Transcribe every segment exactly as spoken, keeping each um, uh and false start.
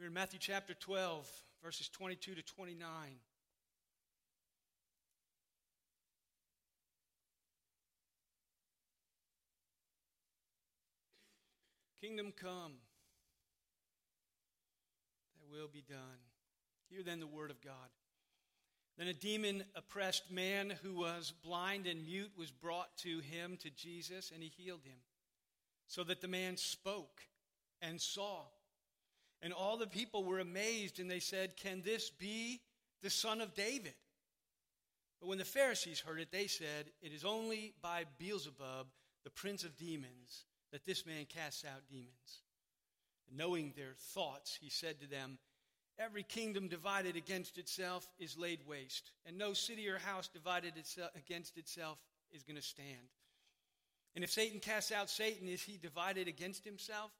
We're in Matthew chapter twelve, verses twenty-two to twenty-nine. Kingdom come, thy will be done. Hear then the word of God. Then a demon-oppressed man who was blind and mute was brought to him, to Jesus, and he healed him, so that the man spoke and saw. And all the people were amazed, and they said, "Can this be the son of David?" But when the Pharisees heard it, they said, "It is only by Beelzebub, the prince of demons, that this man casts out demons." And knowing their thoughts, he said to them, "Every kingdom divided against itself is laid waste, and no city or house divided itself against itself is going to stand. And if Satan casts out Satan, is he divided against himself?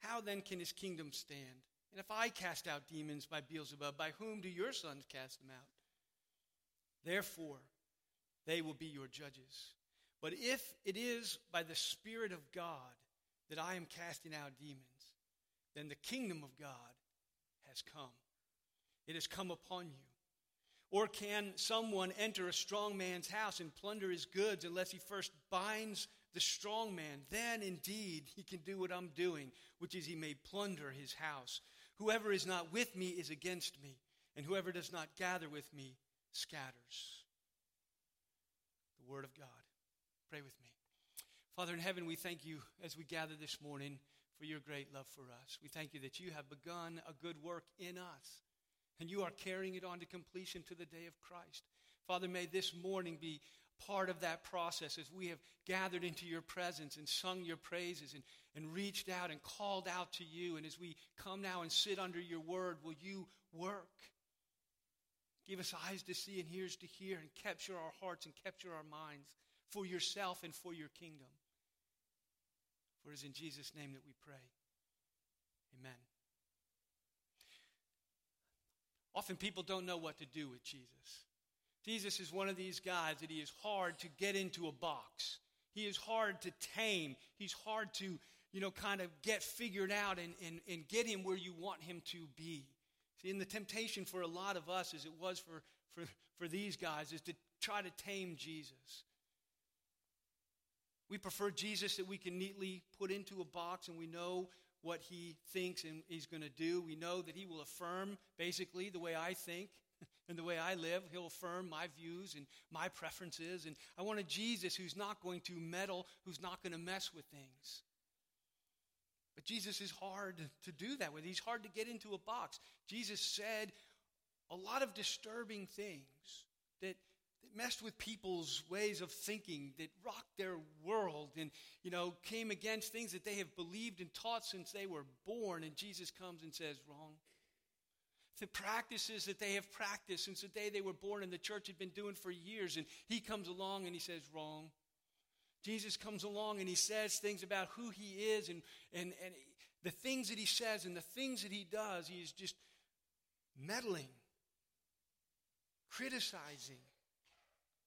How then can his kingdom stand? And if I cast out demons by Beelzebub, by whom do your sons cast them out? Therefore, they will be your judges. But if it is by the Spirit of God that I am casting out demons, then the kingdom of God has come. It has come upon you. Or can someone enter a strong man's house and plunder his goods unless he first binds the strong man? Then indeed he can do what I'm doing, which is he may plunder his house. Whoever is not with me is against me, and whoever does not gather with me scatters." The word of God. Pray with me. Father in heaven, we thank you as we gather this morning for your great love for us. We thank you that you have begun a good work in us, and you are carrying it on to completion to the day of Christ. Father, may this morning be part of that process as we have gathered into your presence and sung your praises and, and reached out and called out to you. And as we come now and sit under your word, will you work? Give us eyes to see and ears to hear, and capture our hearts and capture our minds for yourself and for your kingdom. For it is in Jesus' name that we pray. Amen. Often people don't know what to do with Jesus. Jesus is one of these guys that he is hard to get into a box. He is hard to tame. He's hard to, you know, kind of get figured out and, and, and get him where you want him to be. See, and the temptation for a lot of us, as it was for, for, for these guys, is to try to tame Jesus. We prefer Jesus that we can neatly put into a box, and we know what he thinks and he's going to do. We know that he will affirm, basically, the way I think. And the way I live, he'll affirm my views and my preferences. And I want a Jesus who's not going to meddle, who's not going to mess with things. But Jesus is hard to do that with. He's hard to get into a box. Jesus said a lot of disturbing things that, that messed with people's ways of thinking, that rocked their world and, you know, came against things that they have believed and taught since they were born. And Jesus comes and says, wrong. The practices that they have practiced since the day they were born and the church had been doing for years. And he comes along and he says, wrong. Jesus comes along and he says things about who he is and, and, and the things that he says and the things that he does. He is just meddling, criticizing,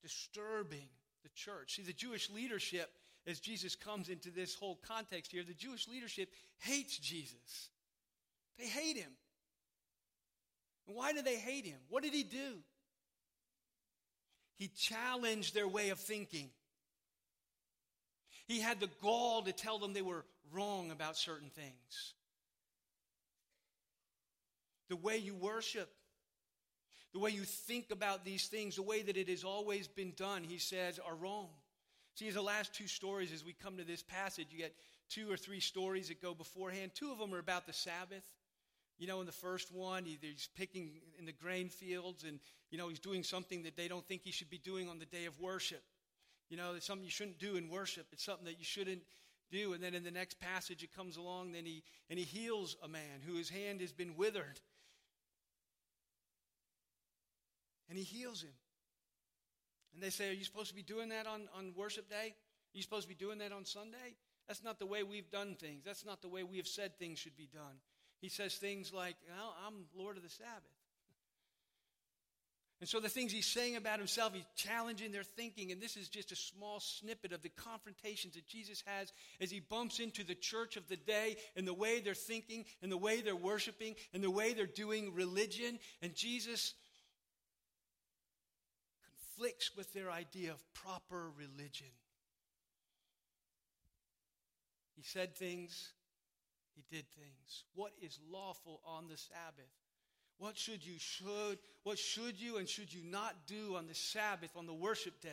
disturbing the church. See, the Jewish leadership, as Jesus comes into this whole context here, the Jewish leadership hates Jesus. They hate him. Why do they hate him? What did he do? He challenged their way of thinking. He had the gall to tell them they were wrong about certain things. The way you worship, the way you think about these things, the way that it has always been done, he says, are wrong. See, the last two stories as we come to this passage, you get two or three stories that go beforehand. Two of them are about the Sabbath. You know, in the first one, he's picking in the grain fields and, you know, he's doing something that they don't think he should be doing on the day of worship. You know, it's something you shouldn't do in worship. It's something that you shouldn't do. And then in the next passage, it comes along then he and he heals a man who his hand has been withered. And he heals him. And they say, are you supposed to be doing that on, on worship day? Are you supposed to be doing that on Sunday? That's not the way we've done things. That's not the way we have said things should be done. He says things like, well, I'm Lord of the Sabbath. And so the things he's saying about himself, he's challenging their thinking, and this is just a small snippet of the confrontations that Jesus has as he bumps into the church of the day and the way they're thinking and the way they're worshiping and the way they're doing religion. And Jesus conflicts with their idea of proper religion. He said things, he did things. What is lawful on the Sabbath? What should you should what should you and should you not do on the Sabbath, on the worship day,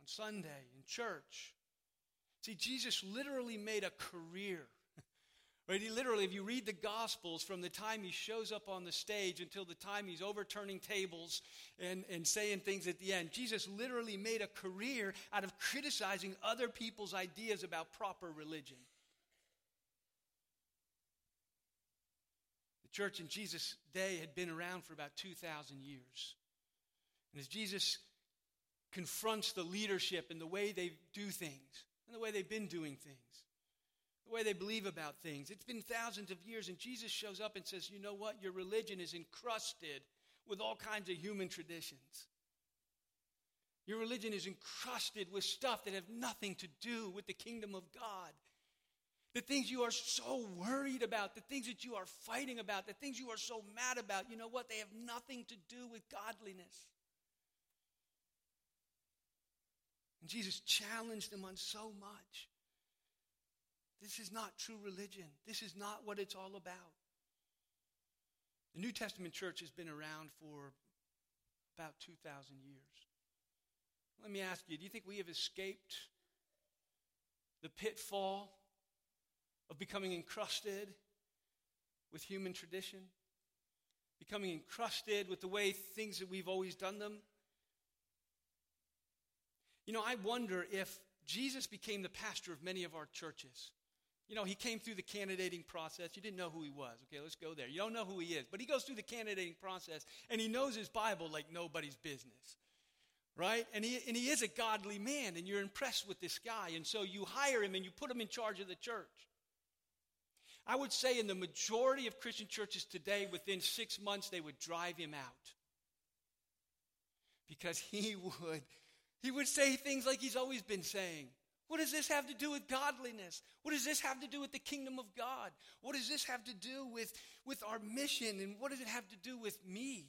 on Sunday, in church? See, Jesus literally made a career. Right? He literally, if you read the Gospels, from the time he shows up on the stage until the time he's overturning tables and, and saying things at the end, Jesus literally made a career out of criticizing other people's ideas about proper religion. Church in Jesus' day had been around for about two thousand years. And as Jesus confronts the leadership and the way they do things, and the way they've been doing things, the way they believe about things, it's been thousands of years, and Jesus shows up and says, you know what? Your religion is encrusted with all kinds of human traditions. Your religion is encrusted with stuff that have nothing to do with the kingdom of God. The things you are so worried about, the things that you are fighting about, the things you are so mad about, you know what? They have nothing to do with godliness. And Jesus challenged them on so much. This is not true religion. This is not what it's all about. The New Testament church has been around for about two thousand years. Let me ask you, do you think we have escaped the pitfall of becoming encrusted with human tradition, becoming encrusted with the way things that we've always done them? You know, I wonder if Jesus became the pastor of many of our churches. You know, he came through the candidating process. You didn't know who he was. Okay, let's go there. You don't know who he is, but he goes through the candidating process, and he knows his Bible like nobody's business. Right? And he and he is a godly man, and you're impressed with this guy, and so you hire him and you put him in charge of the church. I would say in the majority of Christian churches today, within six months, they would drive him out. Because he would, he would say things like he's always been saying. What does this have to do with godliness? What does this have to do with the kingdom of God? What does this have to do with, with our mission? And what does it have to do with me?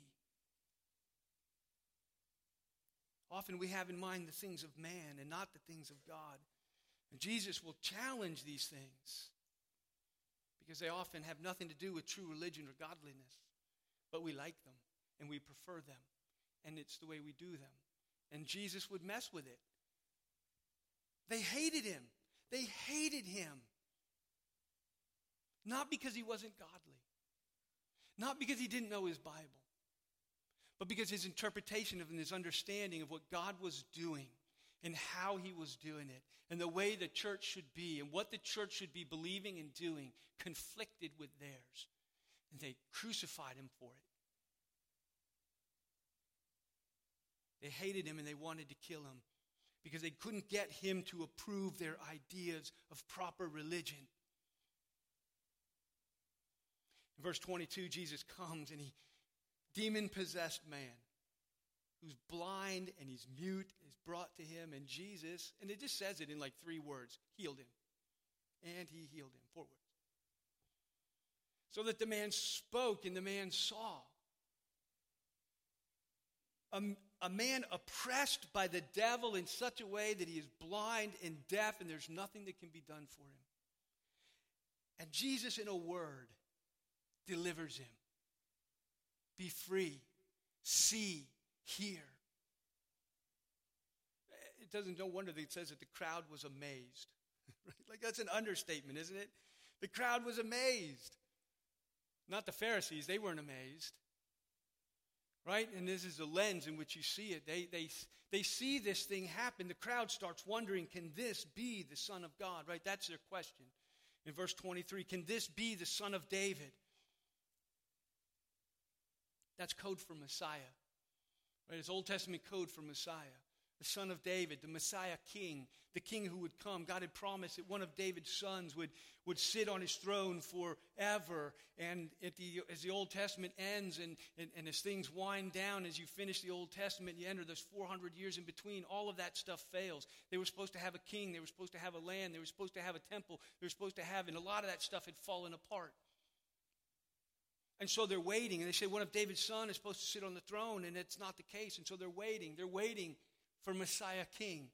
Often we have in mind the things of man and not the things of God. And Jesus will challenge these things, because they often have nothing to do with true religion or godliness. But we like them, and we prefer them, and it's the way we do them. And Jesus would mess with it. They hated him. They hated him. Not because he wasn't godly. Not because he didn't know his Bible. But because his interpretation of and his understanding of what God was doing, and how he was doing it, and the way the church should be, and what the church should be believing and doing, conflicted with theirs. And they crucified him for it. They hated him and they wanted to kill him, because they couldn't get him to approve their ideas of proper religion. In verse twenty-two, Jesus comes and he, demon-possessed man, who's blind and he's mute, is brought to him, and Jesus, and it just says it in like three words, healed him. And he healed him, four words. So that the man spoke and the man saw. A, a man oppressed by the devil in such a way that he is blind and deaf, and there's nothing that can be done for him. And Jesus, in a word, delivers him. Be free, see, hear. It doesn't, no wonder that it says that the crowd was amazed. Right? Like, that's an understatement, isn't it? The crowd was amazed. Not the Pharisees, they weren't amazed. Right? And this is the lens in which you see it. They, they, they see this thing happen. The crowd starts wondering, can this be the Son of God? Right? That's their question. In verse twenty-three, can this be the Son of David? That's code for Messiah. Right, it's Old Testament code for Messiah. the son of David, the Messiah king, the king who would come. God had promised that one of David's sons would, would sit on his throne forever. And at the, as the Old Testament ends and, and, and as things wind down, as you finish the Old Testament, you enter those four hundred years in between, all of that stuff fails. They were supposed to have a king. They were supposed to have a land. They were supposed to have a temple. They were supposed to have, and a lot of that stuff had fallen apart. And so they're waiting. And they say one of David's sons is supposed to sit on the throne, and it's not the case. And so they're waiting. They're waiting for Messiah King.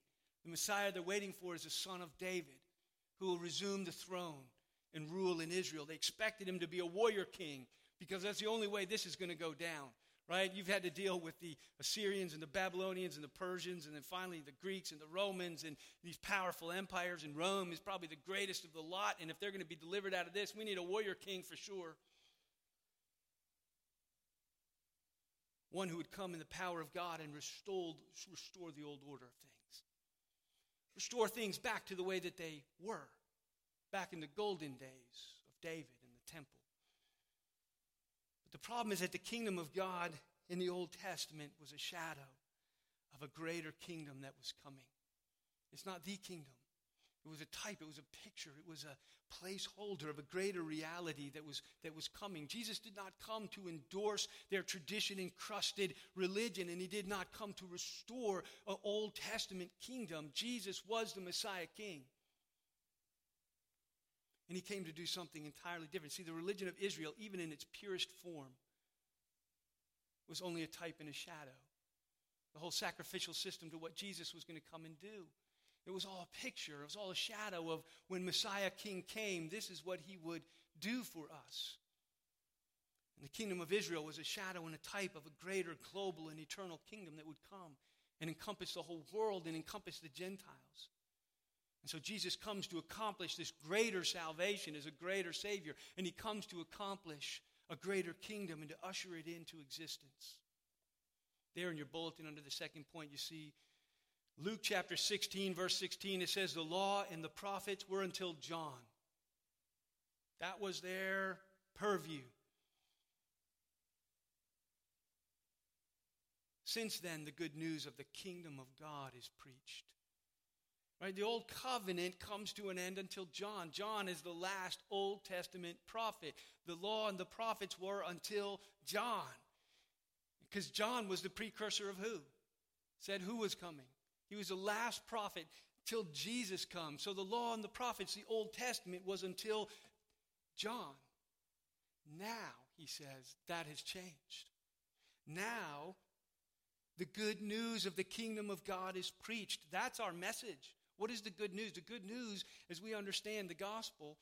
The Messiah they're waiting for is the son of David, who will resume the throne and rule in Israel. They expected him to be a warrior king, because that's the only way this is going to go down, right? You've had to deal with the Assyrians and the Babylonians and the Persians, and then finally the Greeks and the Romans and these powerful empires, and Rome is probably the greatest of the lot. And if they're going to be delivered out of this, we need a warrior king for sure. One who would come in the power of God and restore, restore the old order of things. Restore things back to the way that they were, back in the golden days of David and the temple. But the problem is that the kingdom of God in the Old Testament was a shadow of a greater kingdom that was coming. It's not the kingdom. It was a type, it was a picture, it was a placeholder of a greater reality that was that was coming. Jesus did not come to endorse their tradition-encrusted religion, and he did not come to restore an Old Testament kingdom. Jesus was the Messiah King. And he came to do something entirely different. See, the religion of Israel, even in its purest form, was only a type and a shadow. The whole sacrificial system to what Jesus was going to come and do. It was all a picture. It was all a shadow of when Messiah King came, this is what he would do for us. And the kingdom of Israel was a shadow and a type of a greater global and eternal kingdom that would come and encompass the whole world and encompass the Gentiles. And so Jesus comes to accomplish this greater salvation as a greater Savior, and he comes to accomplish a greater kingdom and to usher it into existence. There in your bulletin under the second point, you see Luke chapter sixteen, verse sixteen, it says, the law and the prophets were until John. That was their purview. Since then, the good news of the kingdom of God is preached. Right? The old covenant comes to an end until John. John is the last Old Testament prophet. The law and the prophets were until John. Because John was the precursor of who? Said who was coming. He was the last prophet till Jesus comes. So the law and the prophets, the Old Testament, was until John. Now, he says, that has changed. Now, the good news of the kingdom of God is preached. That's our message. What is the good news? The good news, as we understand the gospel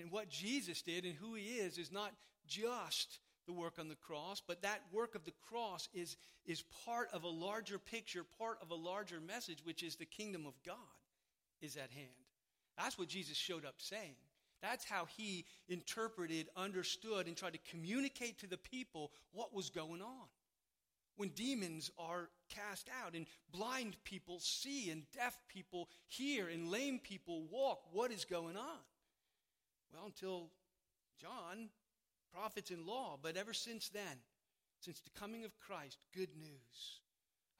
and what Jesus did and who he is, is not just the work on the cross, but that work of the cross is, is part of a larger picture, part of a larger message, which is the kingdom of God is at hand. That's what Jesus showed up saying. That's how he interpreted, understood, and tried to communicate to the people what was going on. When demons are cast out and blind people see and deaf people hear and lame people walk, what is going on? Well, until John, prophets in law, but ever since then, since the coming of Christ, good news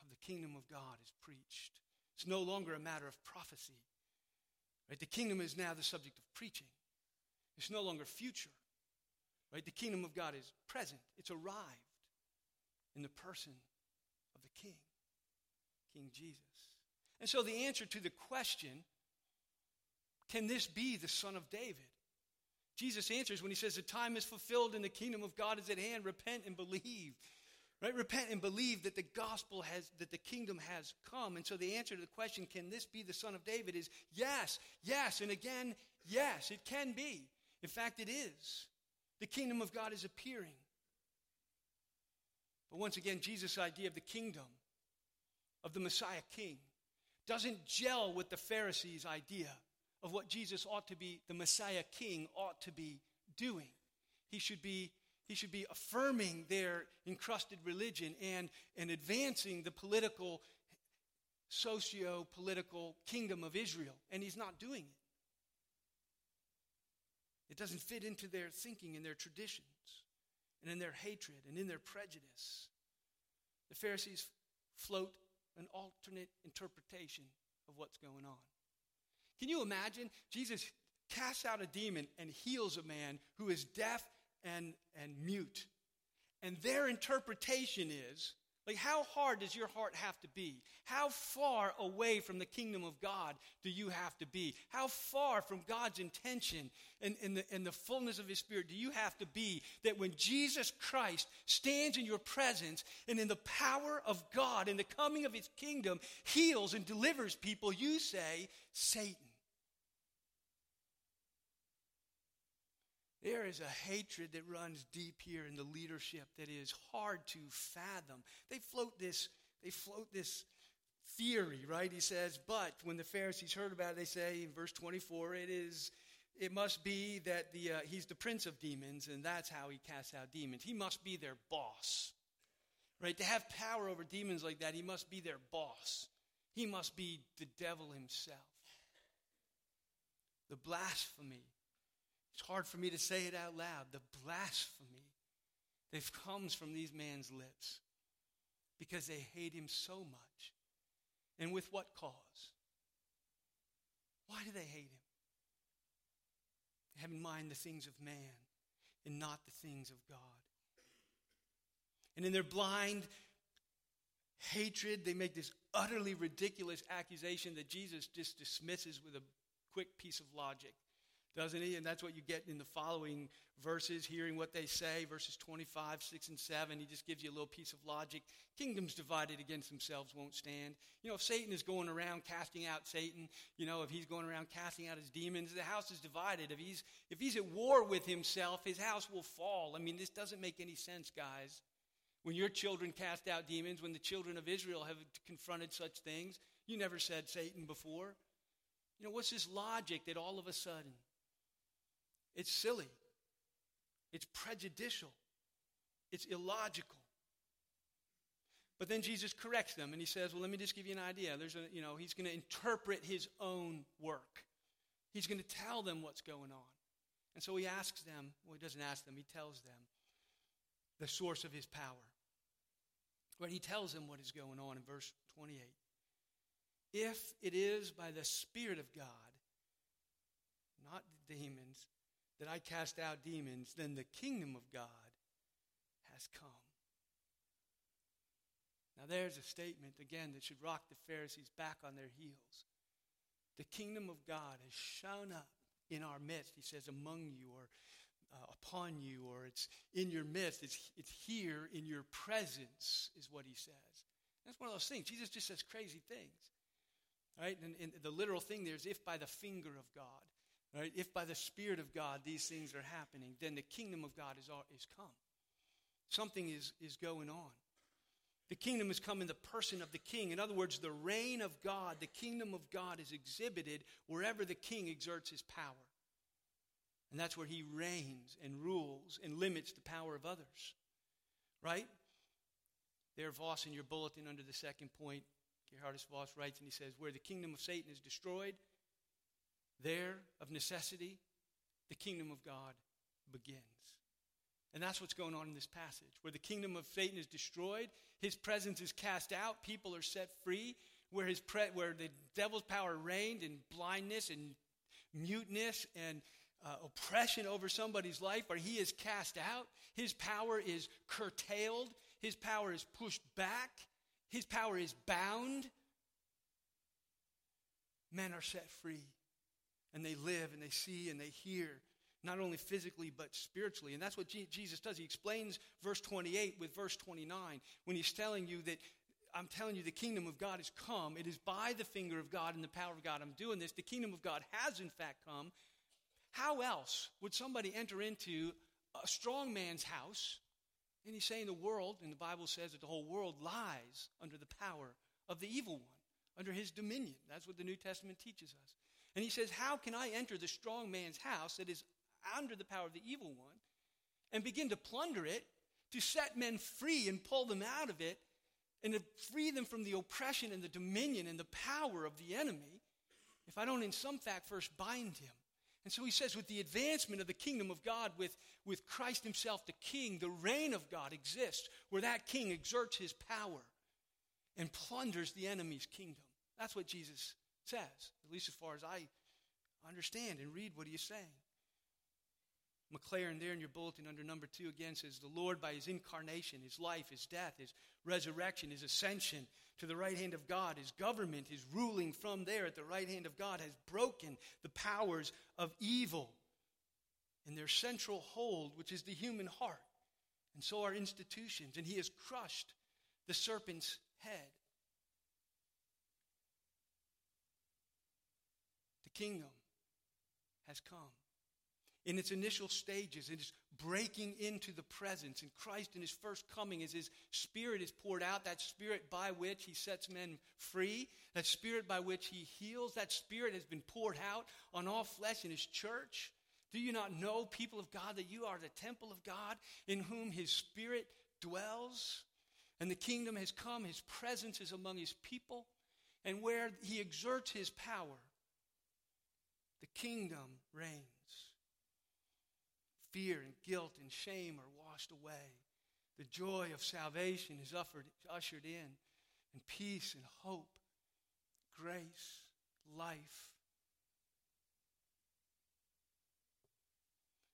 of the kingdom of God is preached. It's no longer a matter of prophecy. Right? The kingdom is now the subject of preaching. It's no longer future. Right? The kingdom of God is present. It's arrived in the person of the King, King Jesus. And so the answer to the question, can this be the Son of David? Jesus answers when he says, the time is fulfilled and the kingdom of God is at hand. Repent and believe. Right? Repent and believe that the gospel has, that the kingdom has come. And so the answer to the question, can this be the Son of David, is yes, yes, and again, yes, it can be. In fact, it is. The kingdom of God is appearing. But once again, Jesus' idea of the kingdom, of the Messiah King, doesn't gel with the Pharisees' idea of what Jesus ought to be, the Messiah King ought to be doing. He should be, he should be affirming their encrusted religion and, and advancing the political, socio-political kingdom of Israel. And he's not doing it. It doesn't fit into their thinking and their traditions and in their hatred and in their prejudice. The Pharisees float an alternate interpretation of what's going on. Can you imagine? Jesus casts out a demon and heals a man who is deaf and, and mute. And their interpretation is, like, how hard does your heart have to be? How far away from the kingdom of God do you have to be? How far from God's intention and, and, the, and the fullness of his spirit do you have to be that when Jesus Christ stands in your presence and in the power of God, in the coming of his kingdom, heals and delivers people, you say, Satan. There is a hatred that runs deep here in the leadership that is hard to fathom. They float this, they float this theory, right? He says, but when the Pharisees heard about it, they say in verse twenty-four, it is, it must be that the uh, he's the prince of demons, and that's how he casts out demons. He must be their boss, right? To have power over demons like that, he must be their boss. He must be the devil himself. The blasphemy. It's hard for me to say it out loud. The blasphemy that comes from these man's lips because they hate him so much. And with what cause? Why do they hate him? They have in mind the things of man and not the things of God. And in their blind hatred, they make this utterly ridiculous accusation that Jesus just dismisses with a quick piece of logic. Doesn't he? And that's what you get in the following verses, hearing what they say, verses twenty-five, six, and seven. He just gives you a little piece of logic. Kingdoms divided against themselves won't stand. You know, if Satan is going around casting out Satan, you know, if he's going around casting out his demons, the house is divided. If he's if he's at war with himself, his house will fall. I mean, this doesn't make any sense, guys. When your children cast out demons, when the children of Israel have confronted such things, you never said Satan before. You know, what's this logic that all of a sudden... It's silly. It's prejudicial. It's illogical. But then Jesus corrects them and he says, well, let me just give you an idea. There's a, you know, he's going to interpret his own work. He's going to tell them what's going on. And so he asks them, well, he doesn't ask them, he tells them the source of his power. Right? He tells them what is going on in verse twenty-eight. If it is by the Spirit of God, not the demons, that I cast out demons, then the kingdom of God has come. Now there's a statement, again, that should rock the Pharisees back on their heels. The kingdom of God has shown up in our midst, he says, among you or uh, upon you, or it's in your midst, it's, it's here in your presence, is what he says. That's one of those things. Jesus just says crazy things, right? And, and the literal thing there is, if by the finger of God, right? If by the Spirit of God these things are happening, then the kingdom of God is, is come. Something is, is going on. The kingdom has come in the person of the king. In other words, the reign of God, the kingdom of God is exhibited wherever the king exerts his power. And that's where he reigns and rules and limits the power of others. Right? There, Voss, in your bulletin under the second point, Gerhardus Voss writes, and he says, where the kingdom of Satan is destroyed, there, of necessity, the kingdom of God begins. And that's what's going on in this passage. Where the kingdom of Satan is destroyed, his presence is cast out, people are set free. Where his pre- where the devil's power reigned in blindness and muteness and uh, oppression over somebody's life, where he is cast out, his power is curtailed, his power is pushed back, his power is bound. Men are set free. And they live and they see and they hear, not only physically but spiritually. And that's what G- Jesus does. He explains verse twenty-eight with verse twenty-nine when he's telling you that, I'm telling you, the kingdom of God has come. It is by the finger of God and the power of God I'm doing this. The kingdom of God has in fact come. How else would somebody enter into a strong man's house? And he's saying the world, and the Bible says that the whole world lies under the power of the evil one, under his dominion. That's what the New Testament teaches us. And he says, how can I enter the strong man's house that is under the power of the evil one and begin to plunder it, to set men free and pull them out of it, and to free them from the oppression and the dominion and the power of the enemy, if I don't in some fact first bind him? And so he says, with the advancement of the kingdom of God, with, with Christ himself the king, the reign of God exists where that king exerts his power. and plunders the enemy's kingdom. That's what Jesus says, at least as far as I understand and read what he is saying. McLaren there in your bulletin under number two again says, the Lord by his incarnation, his life, his death, his resurrection, his ascension to the right hand of God, his government, his ruling from there at the right hand of God has broken the powers of evil and their central hold, which is the human heart, and so are institutions, and he has crushed the serpent's head. The kingdom has come. In its initial stages, it is breaking into the presence. And Christ in his first coming, as his spirit is poured out, that spirit by which he sets men free, that spirit by which he heals, that spirit has been poured out on all flesh in his church. Do you not know, people of God, that you are the temple of God in whom his spirit dwells? And the kingdom has come, his presence is among his people, and where he exerts his power, the kingdom reigns. Fear and guilt and shame are washed away. The joy of salvation is ushered in, and peace and hope, grace, life.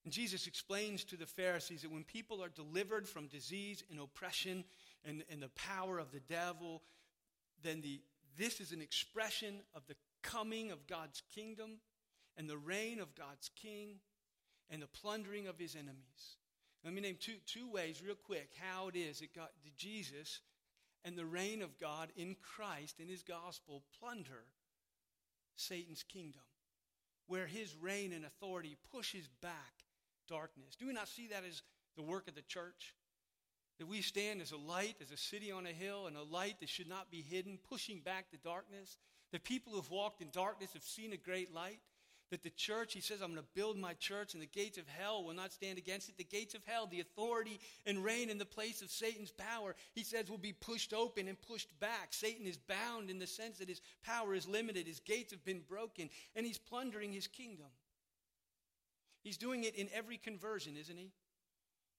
And Jesus explains to the Pharisees that when people are delivered from disease and oppression and, and the power of the devil, then the this is an expression of the coming of God's kingdom and the reign of God's king, and the plundering of his enemies. Let me name two, two ways real quick how it is that God, Jesus and the reign of God in Christ, in his gospel, plunder Satan's kingdom, where his reign and authority pushes back darkness. Do we not see that as the work of the church? That we stand as a light, as a city on a hill, and a light that should not be hidden, pushing back the darkness. The people who have walked in darkness have seen a great light. That the church, he says, I'm going to build my church, and the gates of hell will not stand against it. The gates of hell, the authority and reign in the place of Satan's power, he says, will be pushed open and pushed back. Satan is bound in the sense that his power is limited. His gates have been broken, and he's plundering his kingdom. He's doing it in every conversion, isn't he?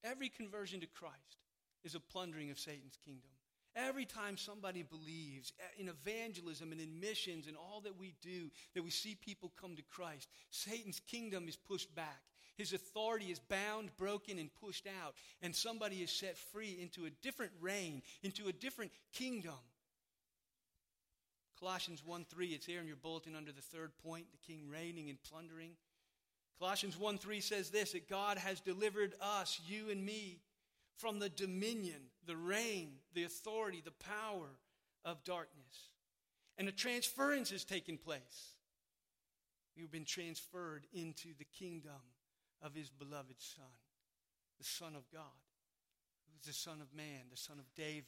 Every conversion to Christ is a plundering of Satan's kingdom. Every time somebody believes in evangelism and in missions and all that we do, that we see people come to Christ, Satan's kingdom is pushed back. His authority is bound, broken, and pushed out. And somebody is set free into a different reign, into a different kingdom. Colossians one three, it's there in your bulletin under the third point, the king reigning and plundering. Colossians one three says this, that God has delivered us, you and me, from the dominion, the reign, the authority, the power of darkness. And a transference has taken place. You've been transferred into the kingdom of his beloved Son, the Son of God, who is the Son of Man, the Son of David,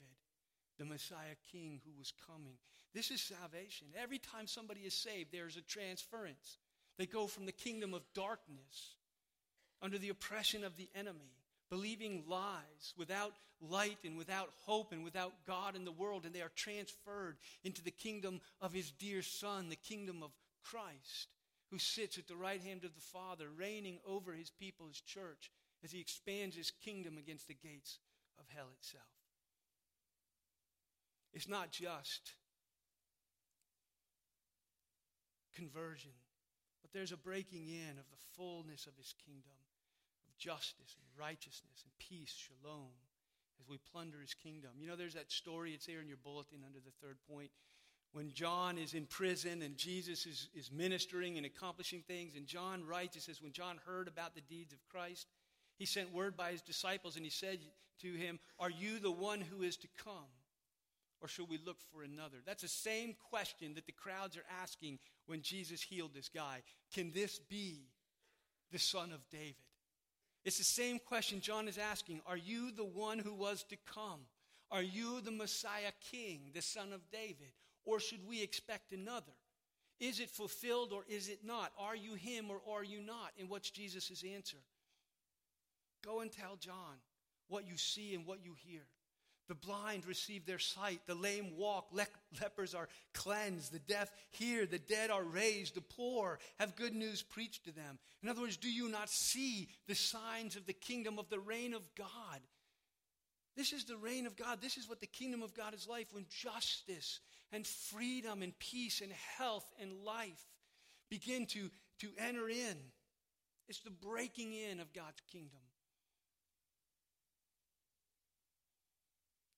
the Messiah King who was coming. This is salvation. Every time somebody is saved, there is a transference. They go from the kingdom of darkness under the oppression of the enemy, believing lies, without light and without hope and without God in the world, and they are transferred into the kingdom of his dear Son, the kingdom of Christ, who sits at the right hand of the Father, reigning over his people, his church, as he expands his kingdom against the gates of hell itself. It's not just conversion, but there's a breaking in of the fullness of his kingdom. Justice and righteousness and peace, shalom, as we plunder his kingdom. You know, there's that story, it's there in your bulletin under the third point, when John is in prison and Jesus is, is ministering and accomplishing things, and John writes, it says, when John heard about the deeds of Christ, he sent word by his disciples, and he said to him, are you the one who is to come, or shall we look for another? That's the same question that the crowds are asking when Jesus healed this guy. Can this be the Son of David? It's the same question John is asking. Are you the one who was to come? Are you the Messiah King, the Son of David? Or should we expect another? Is it fulfilled or is it not? Are you him or are you not? And what's Jesus' answer? Go and tell John what you see and what you hear. The blind receive their sight. The lame walk. Le- lepers are cleansed. The deaf hear. The dead are raised. The poor have good news preached to them. In other words, do you not see the signs of the kingdom, of the reign of God This is the reign of God. This is what the kingdom of God is like, when justice and freedom and peace and health and life begin to, to enter in. It's the breaking in of God's kingdom.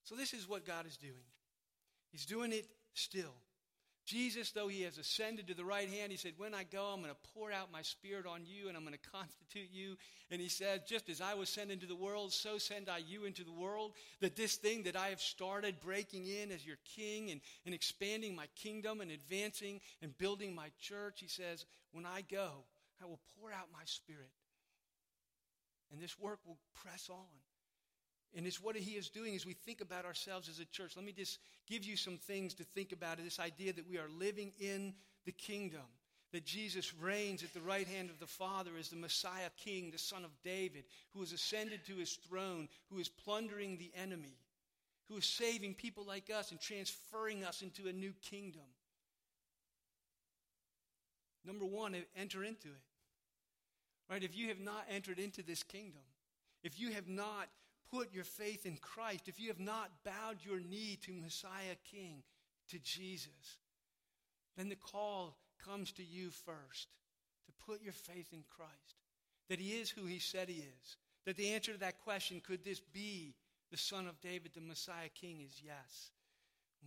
So this is what God is doing. He's doing it still. Jesus, though he has ascended to the right hand, he said, when I go, I'm going to pour out my spirit on you, and I'm going to constitute you. And he said, just as I was sent into the world, so send I you into the world, that this thing that I have started breaking in as your king and, and expanding my kingdom and advancing and building my church, he says, when I go, I will pour out my spirit. And this work will press on. And it's what he is doing as we think about ourselves as a church. Let me just give you some things to think about. This idea that we are living in the kingdom. That Jesus reigns at the right hand of the Father as the Messiah King, the Son of David, who has ascended to his throne, who is plundering the enemy, who is saving people like us and transferring us into a new kingdom. Number one, enter into it. Right? If you have not entered into this kingdom, if you have not put your faith in Christ, if you have not bowed your knee to Messiah King, to Jesus, then the call comes to you first to put your faith in Christ, that he is who he said he is, that the answer to that question, could this be the Son of David, the Messiah King, is yes.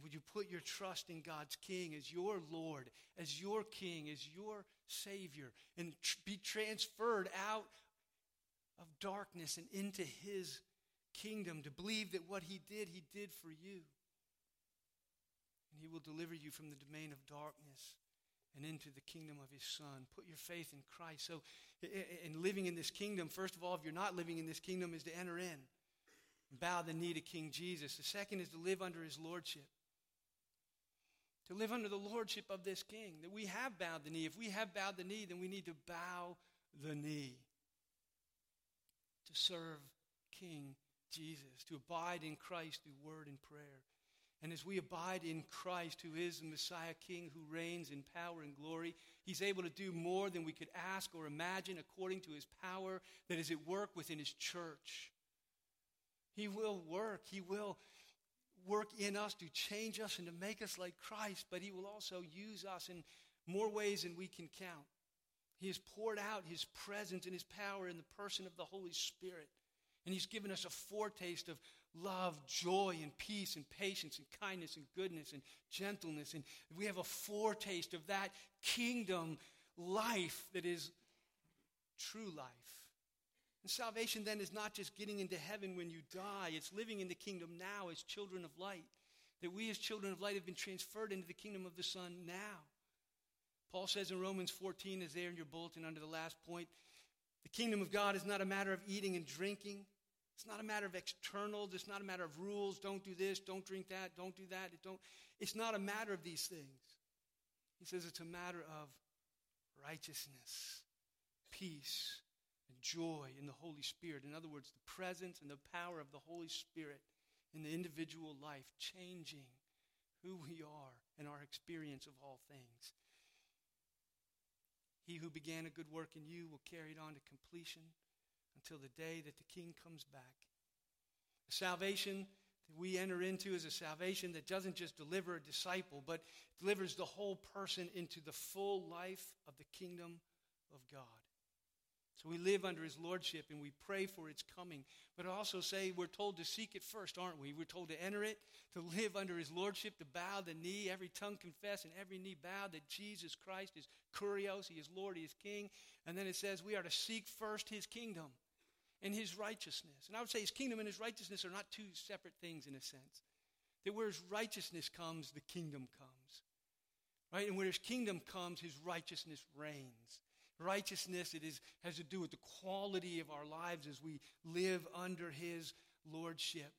Would you put your trust in God's King as your Lord, as your King, as your Savior, and tr- be transferred out of darkness and into his kingdom, to believe that what he did, he did for you. And he will deliver you from the domain of darkness and into the kingdom of his Son. Put your faith in Christ. So, in living in this kingdom, first of all, if you're not living in this kingdom, is to enter in and bow the knee to King Jesus. The second is to live under his lordship. To live under the lordship of this King, that we have bowed the knee. If we have bowed the knee, then we need to bow the knee to serve King Jesus, to abide in Christ through word and prayer. And as we abide in Christ, who is the Messiah King, who reigns in power and glory, he's able to do more than we could ask or imagine according to his power that is at work within his church. He will work. He will work in us to change us and to make us like Christ, but he will also use us in more ways than we can count. He has poured out his presence and his power in the person of the Holy Spirit. And he's given us a foretaste of love, joy, and peace, and patience, and kindness, and goodness, and gentleness. And we have a foretaste of that kingdom life that is true life. And salvation then is not just getting into heaven when you die. It's living in the kingdom now as children of light. That we as children of light have been transferred into the kingdom of the Son now. Paul says in Romans fourteen, is there in your bulletin under the last point, the kingdom of God is not a matter of eating and drinking. It's not a matter of externals. It's not a matter of rules. Don't do this. Don't drink that. Don't do that. It don't. It's not a matter of these things. He says it's a matter of righteousness, peace, and joy in the Holy Spirit. In other words, the presence and the power of the Holy Spirit in the individual life, changing who we are and our experience of all things. He who began a good work in you will carry it on to completion until the day that the King comes back. The salvation that we enter into is a salvation that doesn't just deliver a disciple, but delivers the whole person into the full life of the kingdom of God. So we live under his lordship and we pray for its coming. But also say we're told to seek it first, aren't we? We're told to enter it, to live under his lordship, to bow the knee, every tongue confess and every knee bow that Jesus Christ is Kurios, he is Lord, he is King. And then it says we are to seek first his kingdom and his righteousness. And I would say his kingdom and his righteousness are not two separate things in a sense. That where his righteousness comes, the kingdom comes. Right? And where his kingdom comes, his righteousness reigns. Righteousness, it is, has to do with the quality of our lives as we live under his lordship.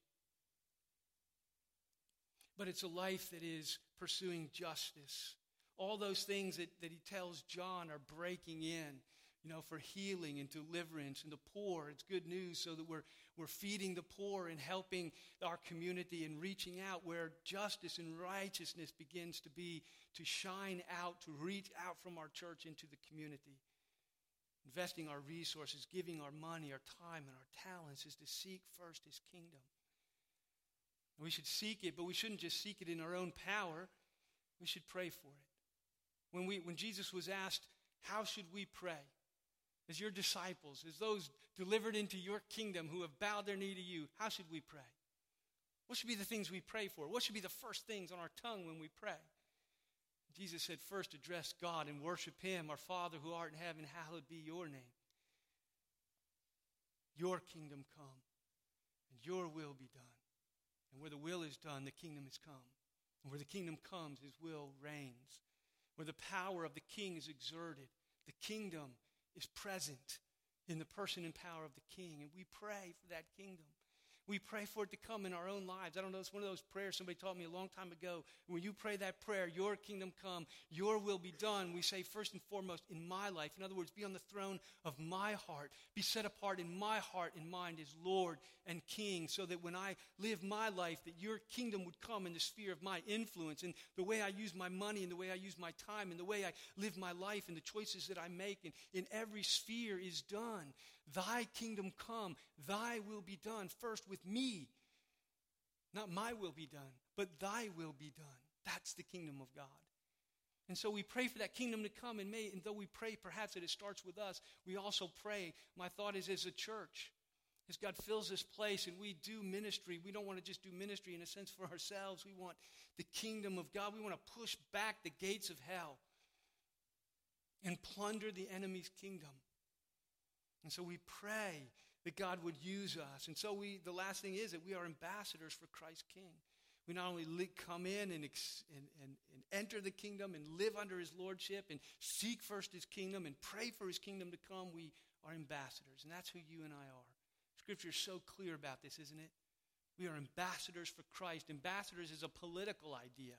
But it's a life that is pursuing justice. All those things that, that he tells John are breaking in, you know, for healing and deliverance and the poor. It's good news so that we're, we're feeding the poor and helping our community and reaching out where justice and righteousness begins to be, to shine out, to reach out from our church into the community. Investing our resources, giving our money, our time, and our talents is to seek first his kingdom And we should seek it, but we shouldn't just seek it in our own power. We should pray for it. When we, when Jesus was asked, how should we pray? As your disciples, as those delivered into your kingdom who have bowed their knee to you, how should we pray? What should be the things we pray for? What should be the first things on our tongue when we pray? Jesus said, first address God and worship him. Our Father who art in heaven, hallowed be your name. Your kingdom come, and your will be done. And where the will is done, the kingdom has come. And where the kingdom comes, his will reigns. Where the power of the king is exerted, the kingdom is present in the person and power of the king. And we pray for that kingdom. We pray for it to come in our own lives. I don't know, it's one of those prayers somebody taught me a long time ago. When you pray that prayer, your kingdom come, your will be done, we say first and foremost, in my life. In other words, be on the throne of my heart. Be set apart in my heart and mind as Lord and King, so that when I live my life, that your kingdom would come in the sphere of my influence and the way I use my money and the way I use my time and the way I live my life and the choices that I make and in every sphere is done. Thy kingdom come, thy will be done, first with me. Not my will be done, but thy will be done. That's the kingdom of God. And so we pray for that kingdom to come, and may, and though we pray perhaps that it starts with us, we also pray, my thought is, as a church, as God fills this place and we do ministry, we don't want to just do ministry in a sense for ourselves. We want the kingdom of God. We want to push back the gates of hell and plunder the enemy's kingdom. And so we pray that God would use us. And so we, the last thing is that we are ambassadors for Christ King. We not only come in and, ex, and, and, and enter the kingdom and live under his lordship and seek first his kingdom and pray for his kingdom to come, we are ambassadors. And that's who you and I are. Scripture is so clear about this, isn't it? We are ambassadors for Christ. Ambassadors is a political idea.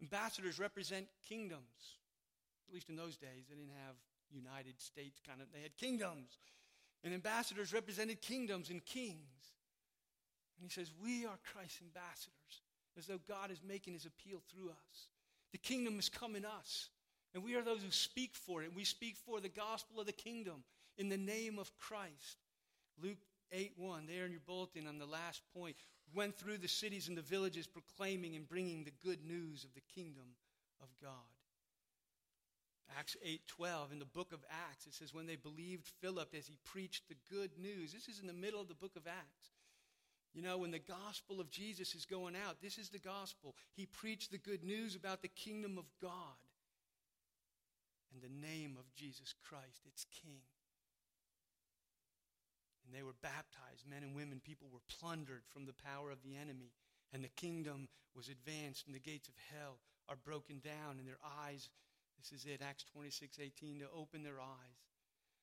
Ambassadors represent kingdoms. At least in those days, they didn't have United States kind of, they had kingdoms. And ambassadors represented kingdoms and kings. And he says, we are Christ's ambassadors, as though God is making his appeal through us. The kingdom has come in us, and we are those who speak for it. And we speak for the gospel of the kingdom in the name of Christ. Luke eight one, there in your bulletin on the last point, went through the cities and the villages proclaiming and bringing the good news of the kingdom of God. Acts eight twelve, in the book of Acts, it says, when they believed Philip as he preached the good news. This is in the middle of the book of Acts. You know, when the gospel of Jesus is going out, this is the gospel. He preached the good news about the kingdom of God and the name of Jesus Christ, its King. And they were baptized, men and women, people were plundered from the power of the enemy. And the kingdom was advanced, and the gates of hell are broken down, and their eyes, this is it, Acts twenty-six eighteen, to open their eyes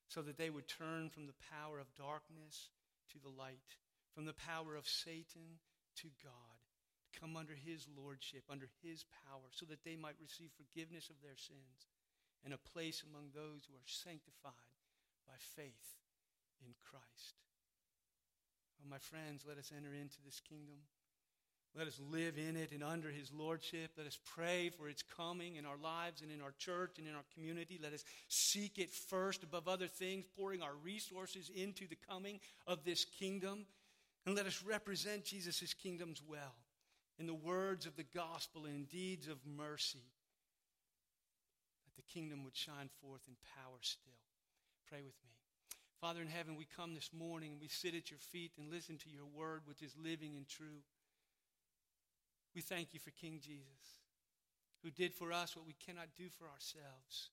so that they would turn from the power of darkness to the light, from the power of Satan to God, come under his lordship, under his power, so that they might receive forgiveness of their sins and a place among those who are sanctified by faith in Christ. Oh, my friends, let us enter into this kingdom. Let us live in it and under his lordship. Let us pray for its coming in our lives and in our church and in our community. Let us seek it first above other things, pouring our resources into the coming of this kingdom. And let us represent Jesus' kingdoms well in the words of the gospel and in deeds of mercy, that the kingdom would shine forth in power still. Pray with me. Father in heaven, we come this morning and we sit at your feet and listen to your word, which is living and true. We thank you for King Jesus, who did for us what we cannot do for ourselves,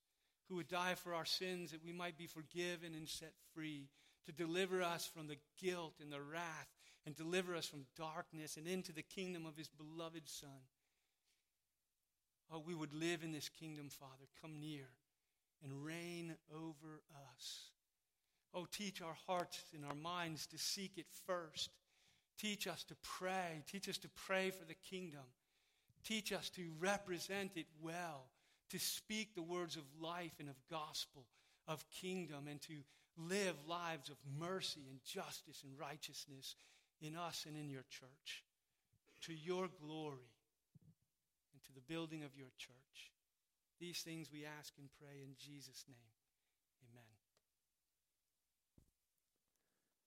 who would die for our sins that we might be forgiven and set free, to deliver us from the guilt and the wrath and deliver us from darkness and into the kingdom of his beloved Son. Oh, we would live in this kingdom, Father. Come near and reign over us. Oh, teach our hearts and our minds to seek it first. Teach us to pray. Teach us to pray for the kingdom. Teach us to represent it well, to speak the words of life and of gospel, of kingdom, and to live lives of mercy and justice and righteousness in us and in your church, to your glory and to the building of your church. These things we ask and pray in Jesus' name.